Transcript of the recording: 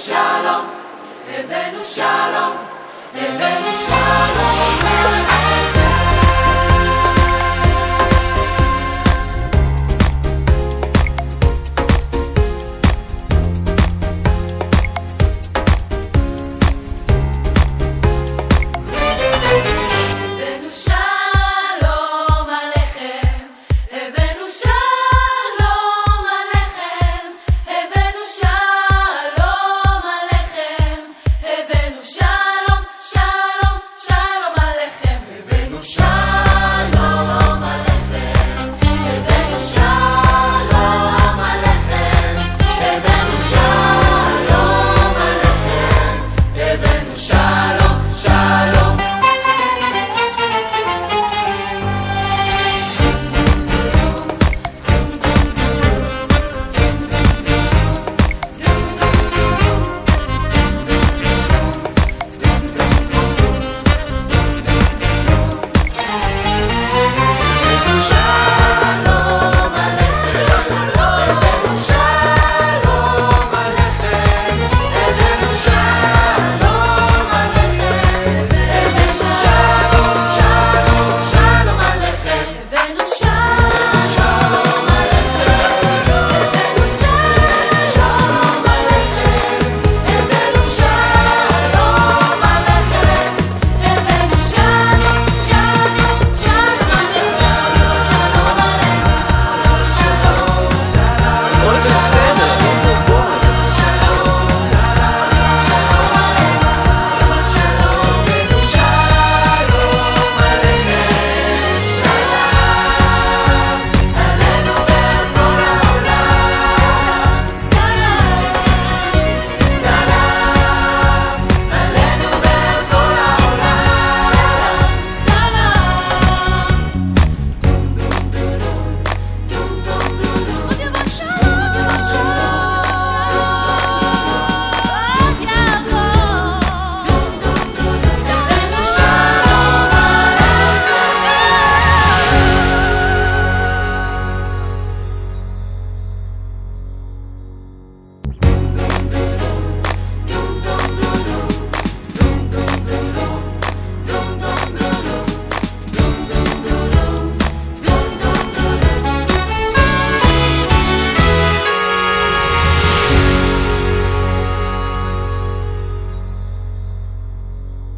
shalom, Evenu shalom, Evenu shalom.